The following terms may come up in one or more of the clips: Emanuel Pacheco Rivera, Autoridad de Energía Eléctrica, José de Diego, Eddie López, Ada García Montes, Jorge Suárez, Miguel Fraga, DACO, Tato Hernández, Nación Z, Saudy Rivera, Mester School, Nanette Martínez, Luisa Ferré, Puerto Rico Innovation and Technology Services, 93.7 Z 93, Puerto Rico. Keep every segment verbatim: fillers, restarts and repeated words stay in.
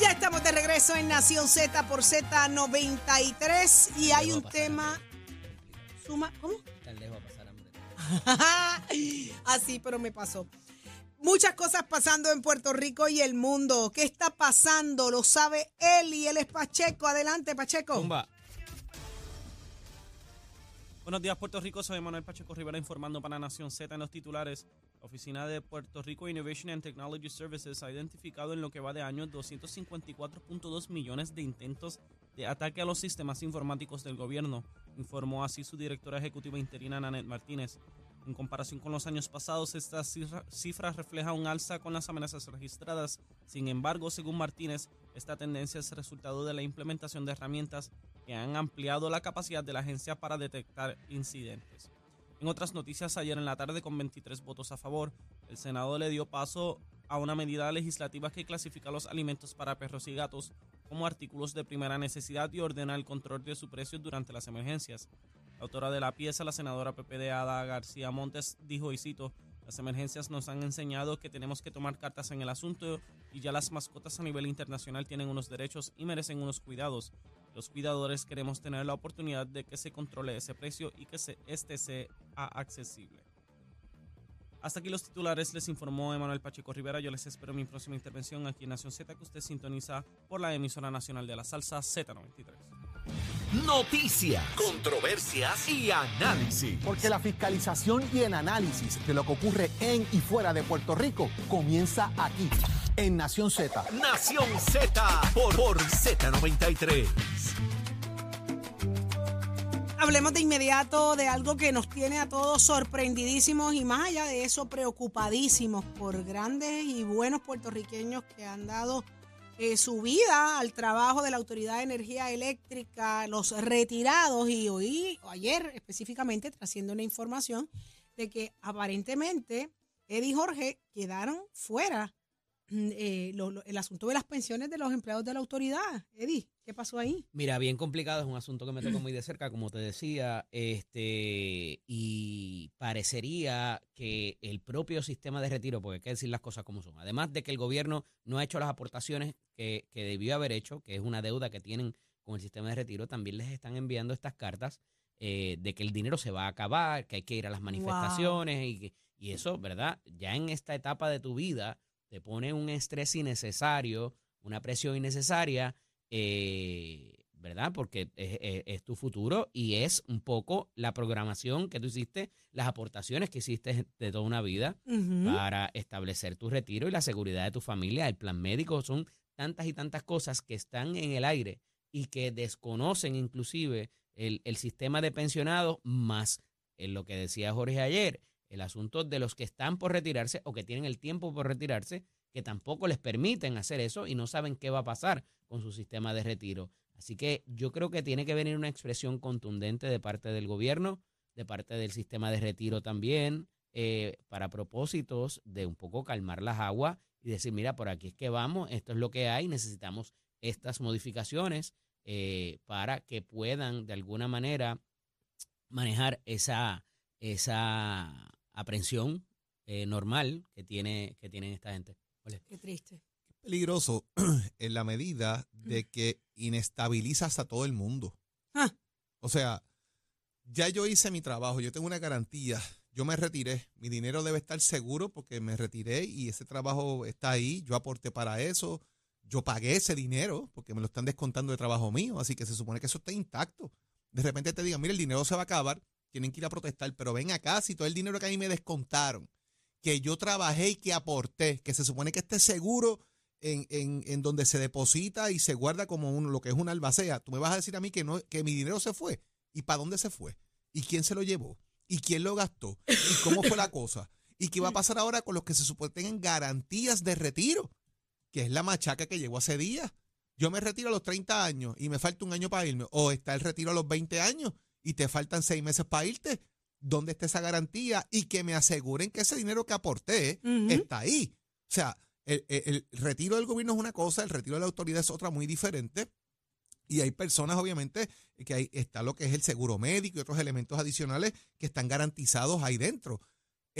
ya estamos de regreso en Nación Z por Z noventa y tres y hay un tema suma... ¿Cómo? Tan lejos va a pasar hambre. Así, pero me pasó. Muchas cosas pasando en Puerto Rico y el mundo. ¿Qué está pasando? Lo sabe él y él es Pacheco. Adelante, Pacheco. Tumba. Buenos días, Puerto Rico. Soy Emanuel Pacheco Rivera informando para Nación Z en los titulares. La Oficina de Puerto Rico Innovation and Technology Services ha identificado en lo que va de año doscientos cincuenta y cuatro punto dos millones de intentos de ataque a los sistemas informáticos del gobierno, informó así su directora ejecutiva interina Nanette Martínez. En comparación con los años pasados, esta cifra, cifra refleja un alza con las amenazas registradas. Sin embargo, según Martínez, esta tendencia es resultado de la implementación de herramientas que han ampliado la capacidad de la agencia para detectar incidentes. En otras noticias, ayer en la tarde, con veintitrés votos a favor, el Senado le dio paso a una medida legislativa que clasifica los alimentos para perros y gatos como artículos de primera necesidad y ordena el control de su precio durante las emergencias. La autora de la pieza, la senadora P P de Ada García Montes, dijo, y cito, las emergencias nos han enseñado que tenemos que tomar cartas en el asunto y ya las mascotas a nivel internacional tienen unos derechos y merecen unos cuidados. Los cuidadores queremos tener la oportunidad de que se controle ese precio y que se, este sea accesible. Hasta aquí los titulares, les informó Emanuel Pacheco Rivera. Yo les espero en mi próxima intervención aquí en Nación Z, que usted sintoniza por la emisora nacional de la salsa Z noventa y tres. Noticias, controversias y análisis. Porque la fiscalización y el análisis de lo que ocurre en y fuera de Puerto Rico comienza aquí, en Nación Z. Nación Z por, por Z noventa y tres. Hablemos de inmediato de algo que nos tiene a todos sorprendidísimos y más allá de eso preocupadísimos por grandes y buenos puertorriqueños que han dado Eh, su vida al trabajo de la Autoridad de Energía Eléctrica, los retirados, y hoy, o ayer específicamente, trayendo una información de que aparentemente Eddie y Jorge quedaron fuera eh, lo, lo, el asunto de las pensiones de los empleados de la autoridad. Eddie, ¿qué pasó ahí? Mira, bien complicado, es un asunto que me toca muy de cerca, como te decía, este y parecería que el propio sistema de retiro, porque hay que decir las cosas como son, además de que el gobierno no ha hecho las aportaciones que, que debió haber hecho, que es una deuda que tienen con el sistema de retiro, también les están enviando estas cartas eh, de que el dinero se va a acabar, que hay que ir a las manifestaciones, wow. y, y eso, ¿verdad? Ya en esta etapa de tu vida te pone un estrés innecesario, una presión innecesaria, Eh, ¿verdad? Porque es, es, es tu futuro y es un poco la programación que tú hiciste, las aportaciones que hiciste de toda una vida uh-huh. para establecer tu retiro y la seguridad de tu familia, el plan médico, son tantas y tantas cosas que están en el aire y que desconocen inclusive el, el sistema de pensionados, más en lo que decía Jorge ayer, el asunto de los que están por retirarse o que tienen el tiempo por retirarse, que tampoco les permiten hacer eso y no saben qué va a pasar con su sistema de retiro. Así que yo creo que tiene que venir una expresión contundente de parte del gobierno, de parte del sistema de retiro también, eh, para propósitos de un poco calmar las aguas y decir, mira, por aquí es que vamos, esto es lo que hay, necesitamos estas modificaciones eh, para que puedan de alguna manera manejar esa, esa aprensión eh, normal que tiene, que tiene esta gente. Qué triste. Qué peligroso en la medida de que inestabilizas a todo el mundo. Ah. O sea, ya yo hice mi trabajo, yo tengo una garantía, yo me retiré, mi dinero debe estar seguro porque me retiré y ese trabajo está ahí, yo aporté para eso, yo pagué ese dinero porque me lo están descontando de trabajo mío, así que se supone que eso está intacto. De repente te digan, mira, el dinero se va a acabar, tienen que ir a protestar, pero ven acá, si todo el dinero que a mí me descontaron, que yo trabajé y que aporté, que se supone que esté seguro en, en, en donde se deposita y se guarda como un, lo que es una albacea. Tú me vas a decir a mí que, no, que mi dinero se fue. ¿Y para dónde se fue? ¿Y quién se lo llevó? ¿Y quién lo gastó? ¿Y cómo fue la cosa? ¿Y qué va a pasar ahora con los que se supone tengan garantías de retiro? Que es la machaca que llegó hace días. Yo me retiro a los treinta años y me falta un año para irme. O está el retiro a los veinte años y te faltan seis meses para irte. ¿Dónde está esa garantía? Y que me aseguren que ese dinero que aporté uh-huh. está ahí. O sea, el, el, el retiro del gobierno es una cosa, el retiro de la autoridad es otra muy diferente. Y hay personas, obviamente, que ahí está lo que es el seguro médico y otros elementos adicionales que están garantizados ahí dentro.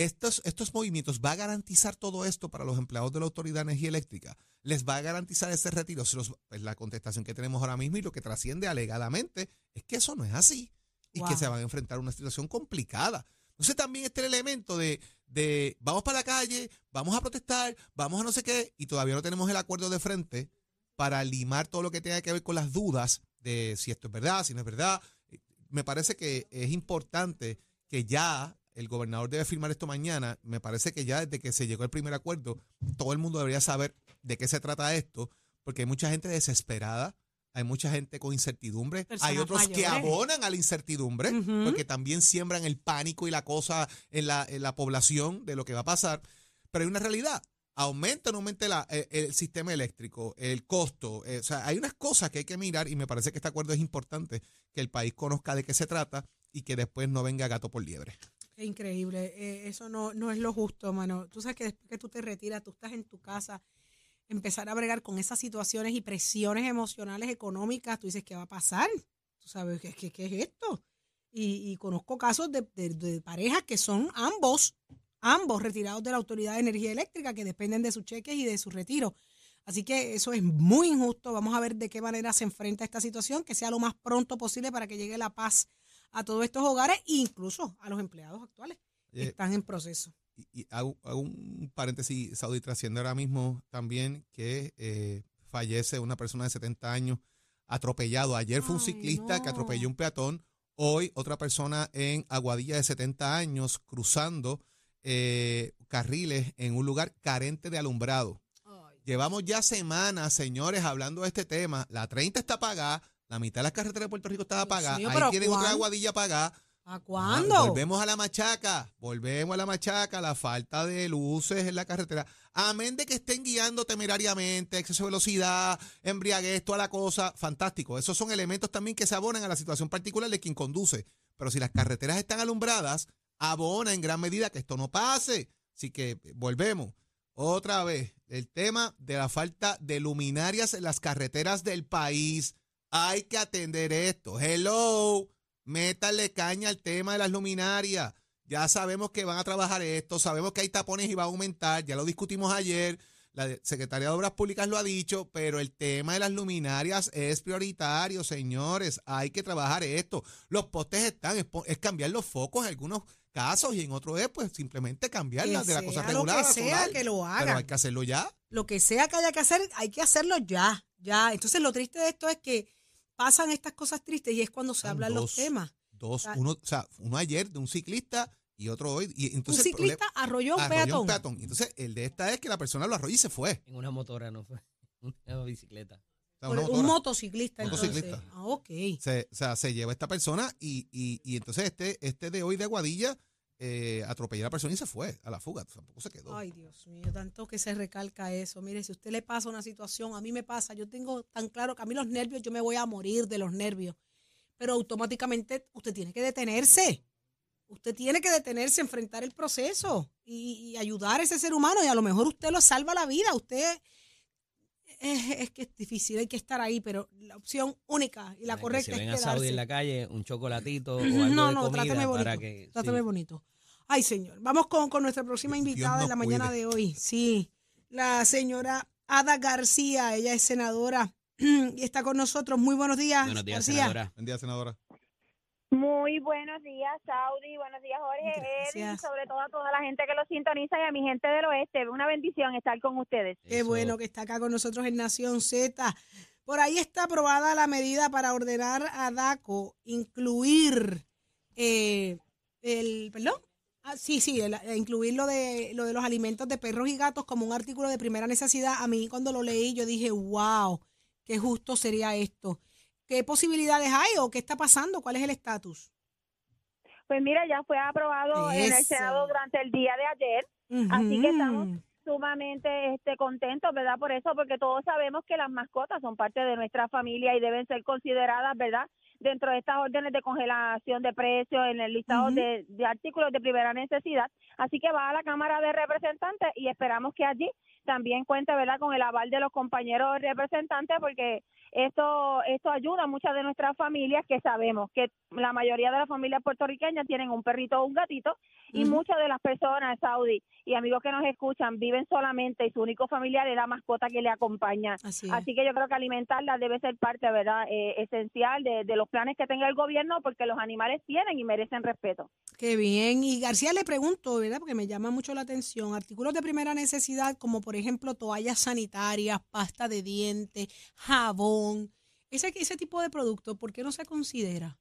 Estos, estos movimientos, ¿va a garantizar todo esto para los empleados de la Autoridad de Energía Eléctrica? ¿Les va a garantizar ese retiro? Los, pues la contestación que tenemos ahora mismo y lo que trasciende alegadamente es que eso no es así y wow. que se van a enfrentar a una situación complicada. Entonces también está el elemento de, de vamos para la calle, vamos a protestar, vamos a no sé qué, y todavía no tenemos el acuerdo de frente para limar todo lo que tenga que ver con las dudas de si esto es verdad, si no es verdad. Me parece que es importante que ya... El gobernador debe firmar esto mañana. Me parece que ya desde que se llegó el primer acuerdo, todo el mundo debería saber de qué se trata esto, porque hay mucha gente desesperada, hay mucha gente con incertidumbre, personas hay otros mayores que abonan a la incertidumbre, uh-huh. porque también siembran el pánico y la cosa en la, en la población de lo que va a pasar. Pero hay una realidad, aumenta o no aumenta la, el, el sistema eléctrico, el costo, eh, o sea, hay unas cosas que hay que mirar y me parece que este acuerdo es importante, que el país conozca de qué se trata y que después no venga gato por liebre. Increíble, eh, eso no, no es lo justo, mano. Tú sabes que después que tú te retiras, tú estás en tu casa, empezar a bregar con esas situaciones y presiones emocionales, económicas, tú dices, ¿qué va a pasar? Tú sabes, ¿qué, qué, qué es esto? Y, y conozco casos de, de, de parejas que son ambos, ambos retirados de la Autoridad de Energía Eléctrica, que dependen de sus cheques y de su retiro. Así que eso es muy injusto. Vamos a ver de qué manera se enfrenta esta situación, que sea lo más pronto posible para que llegue la paz a todos estos hogares e incluso a los empleados actuales que eh, están en proceso. Y, y hago, hago un paréntesis, Saudi, trasciende ahora mismo también que eh, fallece una persona de setenta años atropellado. Ayer fue Ay, un ciclista no. que atropelló un peatón. Hoy otra persona en Aguadilla de setenta años cruzando eh, carriles en un lugar carente de alumbrado. Ay. Llevamos ya semanas, señores, hablando de este tema. La treinta está apagada. La mitad de las carreteras de Puerto Rico estaba apagada. Ahí tienen ¿cuándo? Otra Aguadilla apagada. ¿A cuándo? Ah, volvemos a la machaca. Volvemos a la machaca. La falta de luces en la carretera. Amén de que estén guiando temerariamente, exceso de velocidad, embriaguez, toda la cosa. Fantástico. Esos son elementos también que se abonan a la situación particular de quien conduce. Pero si las carreteras están alumbradas, abona en gran medida que esto no pase. Así que volvemos. Otra vez, el tema de la falta de luminarias en las carreteras del país. Hay que atender esto. Hello, métale caña al tema de las luminarias. Ya sabemos que van a trabajar esto, sabemos que hay tapones y va a aumentar. Ya lo discutimos ayer, la Secretaría de Obras Públicas lo ha dicho, pero el tema de las luminarias es prioritario, señores. Hay que trabajar esto. Los postes están, es, es cambiar los focos en algunos casos y en otros es pues simplemente cambiarlas de la cosa regular. Lo que sea que lo hagan. Pero hay que hacerlo ya. Lo que sea que haya que hacer, hay que hacerlo ya. Ya. Entonces lo triste de esto es que pasan estas cosas tristes y es cuando se hablan los temas. Dos, uno, o sea, uno ayer de un ciclista y otro hoy. Y entonces un ciclista el problema, arrolló un arrolló peatón. Un peatón. Entonces, el de esta es que la persona lo arrolló y se fue. En una motora, no fue. Una bicicleta. O sea, una un motociclista. Motociclista. Entonces. Ah, ok. Se, o sea, se lleva esta persona y, y, y entonces este, este de hoy de Aguadilla eh, atropelló a la persona y se fue a la fuga. Tampoco se quedó. Ay, Dios mío, tanto que se recalca eso. Mire, si a usted le pasa una situación, a mí me pasa, yo tengo tan claro que a mí los nervios, yo me voy a morir de los nervios. Pero automáticamente usted tiene que detenerse. Usted tiene que detenerse, enfrentar el proceso y, y ayudar a ese ser humano. Y a lo mejor usted lo salva la vida. Usted es, es que es difícil, hay que estar ahí, pero la opción única y la para correcta que si es quedarse. Si ven a Saudi en la calle, un chocolatito o algo no, no, de comida. No, tráteme bonito. Para que, tráteme sí. bonito. Ay, señor. Vamos con, con nuestra próxima Dios invitada Dios no de la cuide. Mañana de hoy. Sí, la señora Ada García. Ella es senadora y está con nosotros. Muy buenos días, buenos días, García. Senadora. Buen día, senadora. Muy buenos días, Saudi. Buenos días, Jorge. Edith, y sobre todo a toda la gente que lo sintoniza y a mi gente del oeste. Una bendición estar con ustedes. Eso. Qué bueno que está acá con nosotros en Nación Z. Por ahí está aprobada la medida para ordenar a DACO incluir eh, el... Perdón. Ah, sí, sí, el, incluir lo de, lo de los alimentos de perros y gatos como un artículo de primera necesidad. A mí cuando lo leí yo dije, wow, qué justo sería esto. ¿Qué posibilidades hay o qué está pasando? ¿Cuál es el estatus? Pues mira, ya fue aprobado Eso. en el Senado durante el día de ayer, uh-huh. así que estamos sumamente este, contentos, ¿verdad? Por eso, porque todos sabemos que las mascotas son parte de nuestra familia y deben ser consideradas, ¿verdad?, dentro de estas órdenes de congelación de precios en el listado uh-huh. de, de artículos de primera necesidad. Así que va a la Cámara de Representantes y esperamos que allí también cuente, ¿verdad?, con el aval de los compañeros representantes, porque esto esto ayuda a muchas de nuestras familias, que sabemos que la mayoría de las familias puertorriqueñas tienen un perrito o un gatito, y uh-huh. muchas de las personas, Saudi, y amigos que nos escuchan, viven solamente y su único familiar es la mascota que le acompaña. Así es. Así que yo creo que alimentarla debe ser parte, ¿verdad?, eh, esencial de, de los planes que tenga el gobierno, porque los animales tienen y merecen respeto. Qué bien. Y García, le pregunto, ¿verdad?, porque me llama mucho la atención, artículos de primera necesidad como por ejemplo toallas sanitarias, pasta de dientes, jabón, ese, ese tipo de producto, ¿por qué no se considera?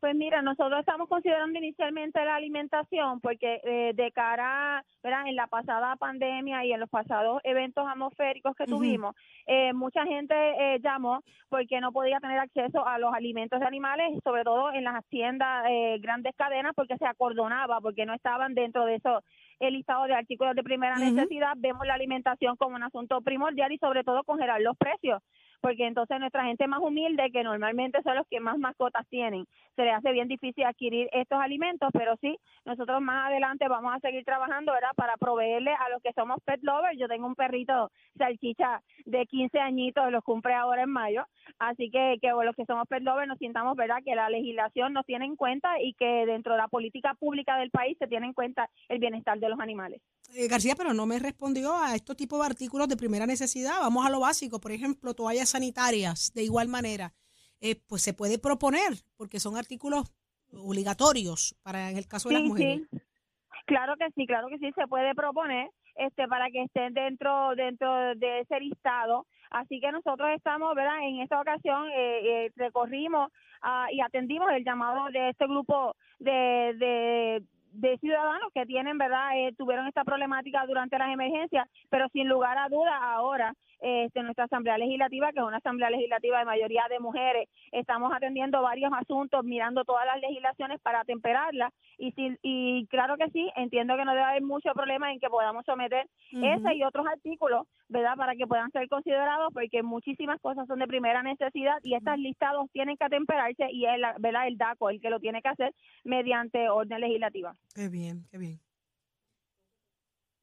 Pues mira, nosotros estamos considerando inicialmente la alimentación porque eh, de cara, ¿verdad?, en la pasada pandemia y en los pasados eventos atmosféricos que uh-huh. tuvimos, eh, mucha gente eh, llamó porque no podía tener acceso a los alimentos de animales, sobre todo en las tiendas, eh, grandes cadenas, porque se acordonaba, porque no estaban dentro de eso. El listado de artículos de primera uh-huh. necesidad, vemos la alimentación como un asunto primordial y sobre todo congelar los precios, porque entonces nuestra gente más humilde, que normalmente son los que más mascotas tienen, se les hace bien difícil adquirir estos alimentos, pero sí, nosotros más adelante vamos a seguir trabajando, ¿verdad?, para proveerle a los que somos pet lovers. Yo tengo un perrito salchicha de quince añitos, los cumple ahora en mayo, así que, que los que somos pet lovers nos sintamos, ¿verdad?, que la legislación nos tiene en cuenta y que dentro de la política pública del país se tiene en cuenta el bienestar de los animales. Eh, García, pero no me respondió a estos tipos de artículos de primera necesidad. Vamos a lo básico, por ejemplo, toallas sanitarias, de igual manera, eh, pues se puede proponer, porque son artículos obligatorios para en el caso de sí, las mujeres. Sí. Claro que sí, claro que sí, se puede proponer este para que estén dentro dentro de ese listado. Así que nosotros estamos, ¿verdad?, en esta ocasión eh, eh, recorrimos uh, y atendimos el llamado de este grupo de... de de ciudadanos que tienen, ¿verdad?, eh, tuvieron esta problemática durante las emergencias, pero sin lugar a dudas ahora este, nuestra Asamblea Legislativa, que es una Asamblea Legislativa de mayoría de mujeres, estamos atendiendo varios asuntos, mirando todas las legislaciones para temperarlas, y, si, y claro que sí, entiendo que no debe haber mucho problema en que podamos someter uh-huh. ese y otros artículos, ¿verdad?, para que puedan ser considerados, porque muchísimas cosas son de primera necesidad y estas listados tienen que atemperarse y es la, ¿verdad?, el DACO el que lo tiene que hacer mediante orden legislativa. Qué bien, qué bien.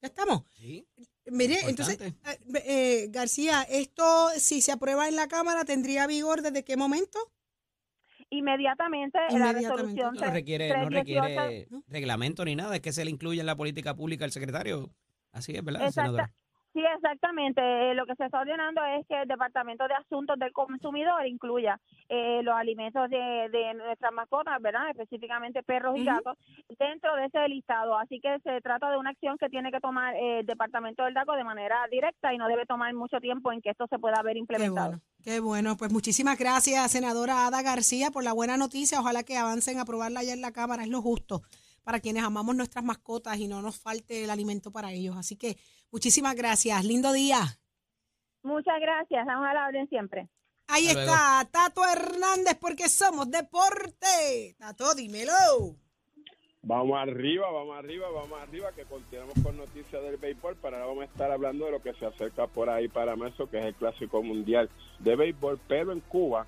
¿Ya estamos? Sí. Mire, entonces, eh, eh, García, esto si se aprueba en la Cámara, ¿tendría vigor desde qué momento? Inmediatamente, Inmediatamente. La resolución. No requiere, no requiere ¿no? reglamento ni nada, es que se le incluye en la política pública al secretario. Así es, ¿verdad, senadora? Sí, exactamente. Eh, lo que se está ordenando es que el Departamento de Asuntos del Consumidor incluya eh, los alimentos de, de nuestras mascotas, ¿verdad?, específicamente perros y gatos, uh-huh. dentro de ese listado. Así que se trata de una acción que tiene que tomar eh, el Departamento del DACO de manera directa y no debe tomar mucho tiempo en que esto se pueda ver implementado. Qué bueno. Qué bueno, pues muchísimas gracias, senadora Ada García, por la buena noticia. Ojalá que avancen a aprobarla allá en la Cámara, es lo justo para quienes amamos nuestras mascotas y no nos falte el alimento para ellos. Así que muchísimas gracias. Lindo día. Muchas gracias. Estamos a la orden siempre. Ahí Hasta está luego. Tato Hernández, porque somos deporte. Tato, dímelo. Vamos arriba, vamos arriba, vamos arriba, que continuamos con noticias del béisbol, pero ahora vamos a estar hablando de lo que se acerca por ahí para marzo, que es el Clásico Mundial de Béisbol, pero en Cuba,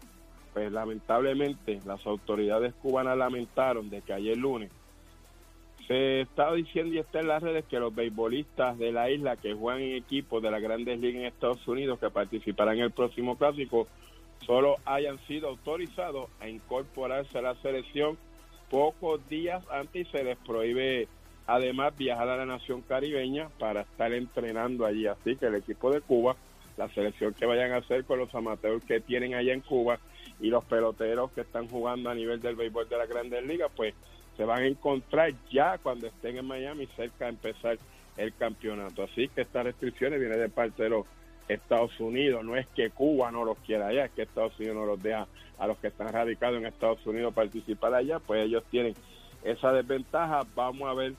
pues lamentablemente las autoridades cubanas lamentaron de que ayer lunes se está diciendo y está en las redes que los beisbolistas de la isla que juegan en equipos de las grandes ligas en Estados Unidos que participarán en el próximo clásico solo hayan sido autorizados a incorporarse a la selección pocos días antes y se les prohíbe además viajar a la nación caribeña para estar entrenando allí. Así que el equipo de Cuba, la selección que vayan a hacer con los amateurs que tienen allá en Cuba y los peloteros que están jugando a nivel del béisbol de las grandes ligas, pues se van a encontrar ya cuando estén en Miami cerca de empezar el campeonato. Así que estas restricciones vienen de parte de los Estados Unidos. No es que Cuba no los quiera allá, es que Estados Unidos no los deja a los que están radicados en Estados Unidos participar allá, pues ellos tienen esa desventaja. Vamos a ver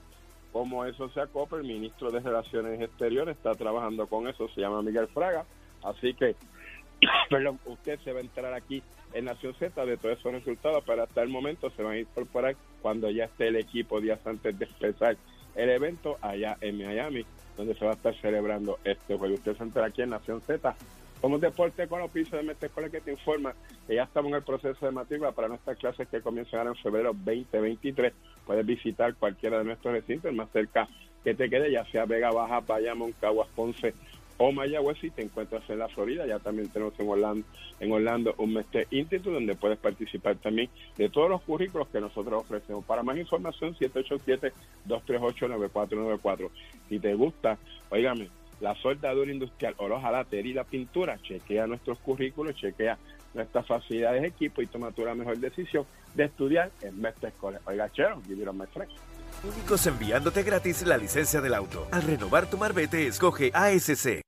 cómo eso se acopla. El ministro de Relaciones Exteriores está trabajando con eso, se llama Miguel Fraga. Así que perdón, usted se va a enterar aquí en Nación Z de todos esos resultados, pero hasta el momento se van a incorporar cuando ya esté el equipo días antes de empezar el evento allá en Miami, donde se va a estar celebrando este juego. Usted se entera aquí en Nación Z. Somos deporte con los pisos de Mester School, que te informa que ya estamos en el proceso de matrícula para nuestras clases que comienzan ahora en febrero veinte veintitrés. Puedes visitar cualquiera de nuestros recintos, el más cerca que te quede, ya sea Vega Baja, Bayamón, Caguas, Ponce o Mayagüez. Si te encuentras en la Florida, ya también tenemos en Orlando, en Orlando un Mester Institute, donde puedes participar también de todos los currículos que nosotros ofrecemos. Para más información, siete ocho siete, dos tres ocho, nueve cuatro nueve cuatro. Si te gusta, oígame, la soldadura industrial o los jalatería y la pintura, chequea nuestros currículos, chequea nuestras facilidades, equipo, y toma tú la mejor decisión de estudiar en Mester School. Oiga, chero, give it on my friend. Únicos enviándote gratis la licencia del auto. Al renovar tu marbete, escoge A S C.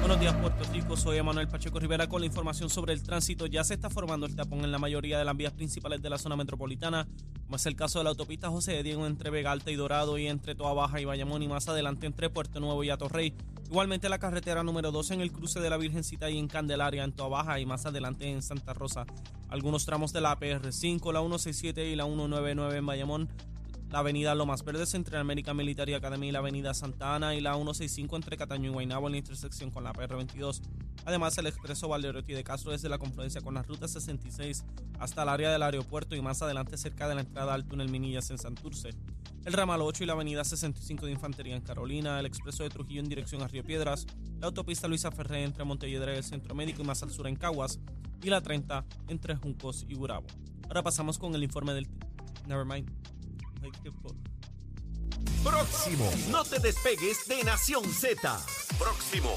Buenos días, Puerto Rico. Soy Emanuel Pacheco Rivera con la información sobre el tránsito. Ya se está formando el tapón en la mayoría de las vías principales de la zona metropolitana, como es el caso de la autopista José de Diego entre Vega Alta y Dorado y entre Toa Baja y Bayamón, y más adelante entre Puerto Nuevo y Atorrey. Igualmente la carretera número doce en el cruce de la Virgencita y en Candelaria, en Toa Baja, y más adelante en Santa Rosa. Algunos tramos de la A P R cinco, la ciento sesenta y siete y la ciento noventa y nueve en Bayamón. La avenida Lomas Verdes entre América Militar y Academia y la avenida Santa Ana, y la ciento sesenta y cinco entre Cataño y Guaynabo en la intersección con la A P R veintidós. Además, el expreso Valderotti de Castro desde la confluencia con la ruta sesenta y seis hasta el área del aeropuerto y más adelante cerca de la entrada al túnel Minillas en Santurce. El ramal ocho y la avenida sesenta y cinco de Infantería en Carolina, el expreso de Trujillo en dirección a Río Piedras, la autopista Luisa Ferré entre Montelledra y el Centro Médico y más al sur en Caguas, y la treinta entre Juncos y Gurabo. Ahora pasamos con el informe del... Nevermind. Próximo. No te despegues de Nación Z. Próximo.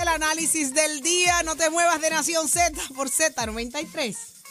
El análisis del día. No te muevas de Nación Z por Z noventa y tres.